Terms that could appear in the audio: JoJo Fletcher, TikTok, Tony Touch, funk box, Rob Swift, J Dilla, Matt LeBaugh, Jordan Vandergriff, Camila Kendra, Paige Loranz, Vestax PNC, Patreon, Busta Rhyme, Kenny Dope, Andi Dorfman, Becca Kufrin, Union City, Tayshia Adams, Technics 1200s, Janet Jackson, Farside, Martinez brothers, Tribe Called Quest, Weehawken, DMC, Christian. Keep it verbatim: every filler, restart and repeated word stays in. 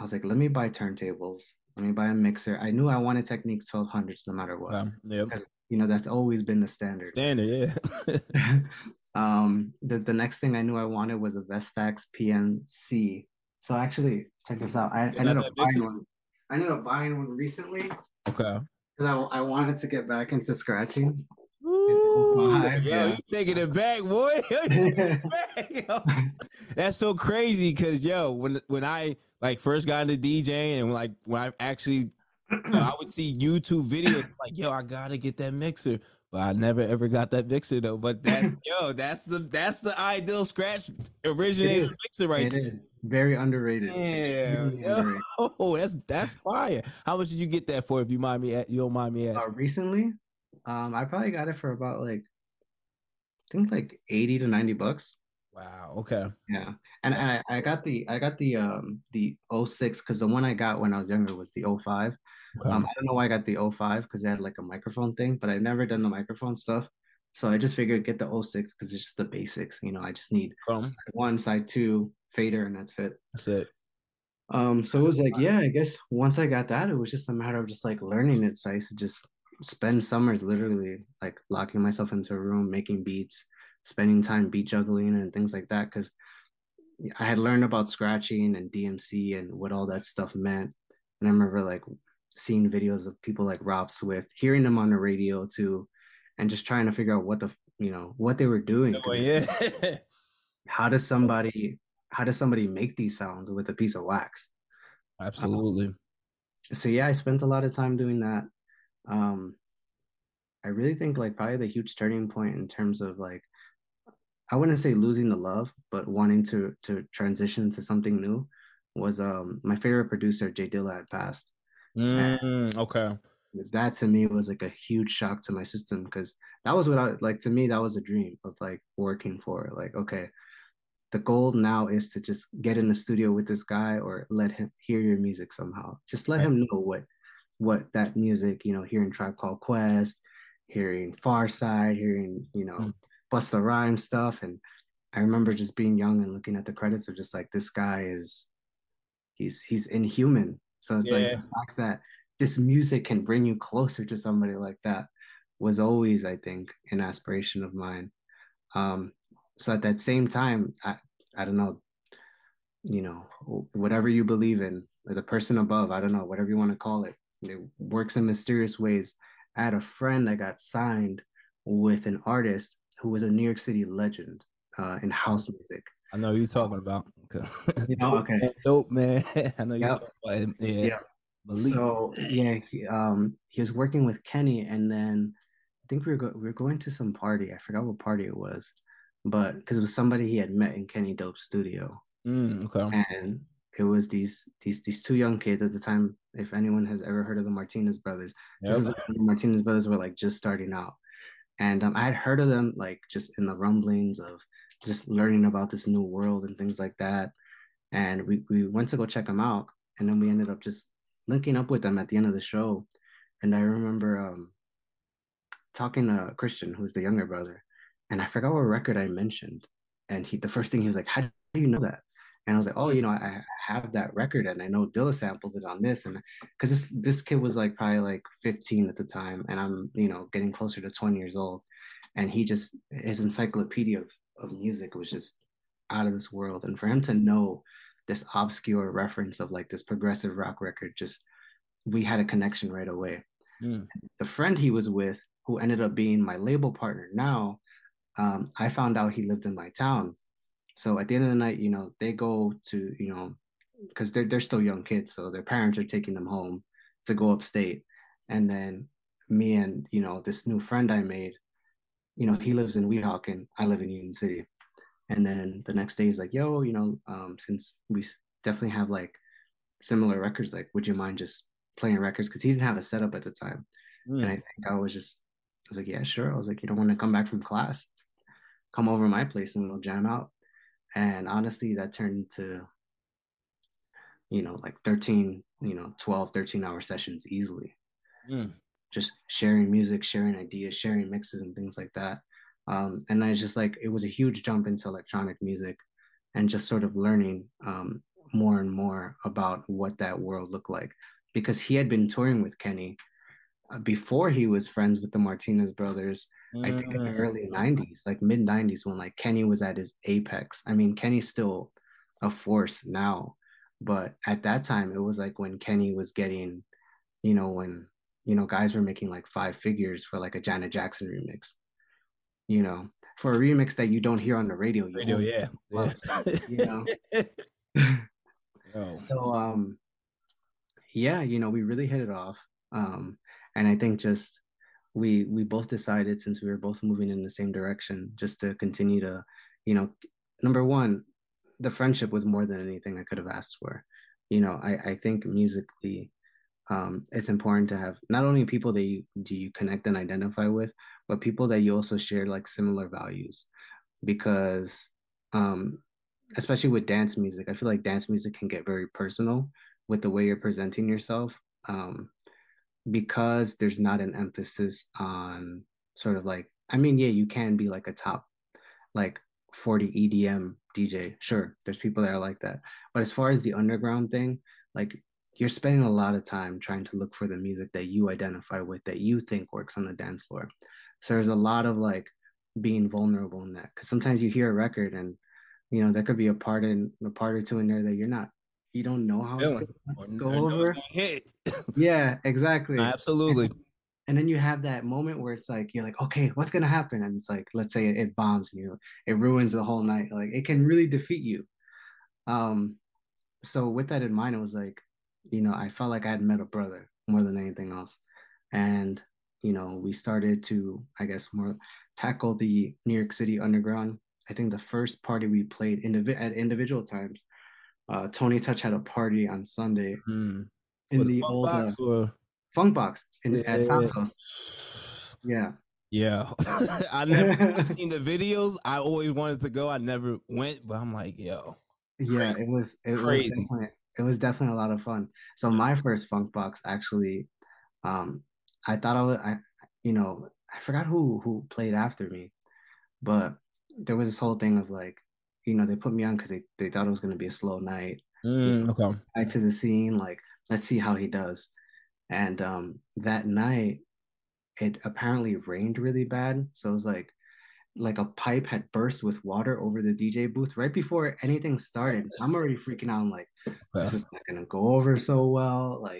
I was like, let me buy turntables. Let me buy a mixer. I knew I wanted Technics twelve hundreds no matter what. Um, yep. You know, that's always been the standard. Standard, yeah. um, the, the next thing I knew I wanted was a Vestax P N C. So actually, check this out. I, I ended up buying one. I ended up buying one recently. Okay. Because I, I wanted to get back into scratching. Ooh, vibe, yo, yeah. You taking it back, boy. It back, that's so crazy because, yo, when when I like first got into DJing and like when I actually, you know, I would see YouTube videos like, yo, I gotta get that mixer. But I never ever got that mixer though. But that, yo, that's the that's the ideal scratch originator mixer right there. It is. Very underrated. Yeah. Oh, that's that's fire. How much did you get that for? If you mind me, you don't mind me asking. Uh, recently, um, I probably got it for about like, I think like eighty to ninety bucks. Wow. Okay. Yeah, and I, I got the I got the um the oh six because the one I got when I was younger was the oh five. Okay. Um, I don't know why I got the oh five because they had like a microphone thing, but I've never done the microphone stuff. So I just figured get the oh six because it's just the basics. You know, I just need um, side one, side two, fader, and that's it. That's it. Um, so it was like, yeah, I guess once I got that, it was just a matter of just like learning it. So I used to just spend summers literally like locking myself into a room, making beats, spending time beat juggling and things like that. Cause I had learned about scratching and D M C and what all that stuff meant. And I remember like seeing videos of people like Rob Swift, hearing them on the radio too, and just trying to figure out what the, you know, what they were doing. Oh, yeah. how does somebody, how does somebody make these sounds with a piece of wax? Absolutely. Um, so yeah, I spent a lot of time doing that. Um, I really think like probably the huge turning point in terms of like, I wouldn't say losing the love, but wanting to to transition to something new was um my favorite producer, J Dilla, had passed. Mm, okay. That to me was like a huge shock to my system because that was what I, like to me, that was a dream of like working for like, okay, the goal now is to just get in the studio with this guy or let him hear your music somehow. Just let right. him know what what that music, you know, hearing Tribe Called Quest, hearing Farside, hearing, you know, mm. Busta Rhyme stuff. And I remember just being young and looking at the credits of just like, this guy is, he's he's inhuman. So it's yeah. like the fact that this music can bring you closer to somebody like that was always, I think, an aspiration of mine. Um, so at that same time, I, I don't know, you know, whatever you believe in, or the person above, I don't know, whatever you want to call it, it works in mysterious ways. I had a friend that got signed with an artist who was a New York City legend uh, in house music. I know who you're talking about. Okay. You know, dope, okay. Man, dope, man. I know you're yep. talking about him. Yeah. Yep. So, yeah, he, um, he was working with Kenny, and then I think we were, go we were going to some party. I forgot what party it was, but because it was somebody he had met in Kenny Dope's studio. Mm, okay. And it was these these these two young kids at the time, if anyone has ever heard of the Martinez brothers. Yep. This is like when the Martinez brothers were like just starting out. And um, I had heard of them, like, just in the rumblings of just learning about this new world and things like that. And we, we went to go check them out. And then we ended up just linking up with them at the end of the show. And I remember um, talking to Christian, who's the younger brother. And I forgot what record I mentioned. And he, the first thing he was like, how do you know that? And I was like, oh, you know, I have that record. And I know Dilla sampled it on this. And because this, this kid was like probably like fifteen at the time. And I'm, you know, getting closer to twenty years old. And he just, his encyclopedia of, of music was just out of this world. And for him to know this obscure reference of like this progressive rock record, just, we had a connection right away. Mm. The friend he was with, who ended up being my label partner now, um, I found out he lived in my town. So at the end of the night, you know, they go to, you know, because they're, they're still young kids. So their parents are taking them home to go upstate. And then me and, you know, this new friend I made, you know, he lives in Weehawken. I live in Union City. And then the next day he's like, yo, you know, um, since we definitely have like similar records, like, would you mind just playing records? Because he didn't have a setup at the time. Mm. And I think I was just, I was like, yeah, sure. I was like, you don't want to come back from class? Come over to my place and we'll jam out. And honestly, that turned into, you know, like thirteen, you know, twelve, thirteen hour sessions easily. Mm. Just sharing music, sharing ideas, sharing mixes and things like that. Um, and I was just like, it was a huge jump into electronic music and just sort of learning um, more and more about what that world looked like, because he had been touring with Kenny before he was friends with the Martinez brothers. Mm. I think in the early nineties, like mid nineties, when like Kenny was at his apex. I mean, Kenny's still a force now, but at that time it was like when Kenny was getting, you know, when, you know, guys were making like five figures for like a Janet Jackson remix, you know, for a remix that you don't hear on the radio. You radio, yeah. Well, yeah. You know? Oh. So, um, yeah, you know, we really hit it off. Um, and I think just we we both decided, since we were both moving in the same direction, just to continue to, you know, number one, the friendship was more than anything I could have asked for. You know, I, I think musically, um, it's important to have not only people that you, do you connect and identify with, but people that you also share like similar values, because um, especially with dance music, I feel like dance music can get very personal with the way you're presenting yourself, um, because there's not an emphasis on sort of like, I mean, yeah, you can be like a top, like forty E D M D J. Sure, there's people that are like that. But as far as the underground thing, like you're spending a lot of time trying to look for the music that you identify with, that you think works on the dance floor. So there's a lot of like being vulnerable in that, because sometimes you hear a record and, you know, there could be a part in a part or two in there that you're not, you don't know how it's going to go over. Yeah, exactly. Absolutely. And, and then you have that moment where it's like, you're like, okay, what's going to happen? And it's like, let's say it, it bombs and you, it ruins the whole night. Like it can really defeat you. Um, so with that in mind, it was like, you know, I felt like I had met a brother more than anything else. And, you know, we started to, I guess, more tackle the New York City underground. I think the first party we played indiv- at individual times, Uh, Tony Touch had a party on Sunday mm. in well, the old funk box, uh, funk box in, yeah, at Santos. Yeah, yeah. I never seen the videos. I always wanted to go. I never went, but I'm like, yo. Yeah, crazy. it was it crazy. was definitely, it was definitely a lot of fun. So my first funk box, actually, um, I thought I was, I, you know, I forgot who who played after me, but there was this whole thing of like, you know, they put me on because they, they thought it was going to be a slow night. Mm, you know, okay. Back to the scene, like, let's see how he does. And um, that night, it apparently rained really bad. So it was like, like a pipe had burst with water over the D J booth right before anything started. I'm already freaking out. I'm like, this is not going to go over so well. Like,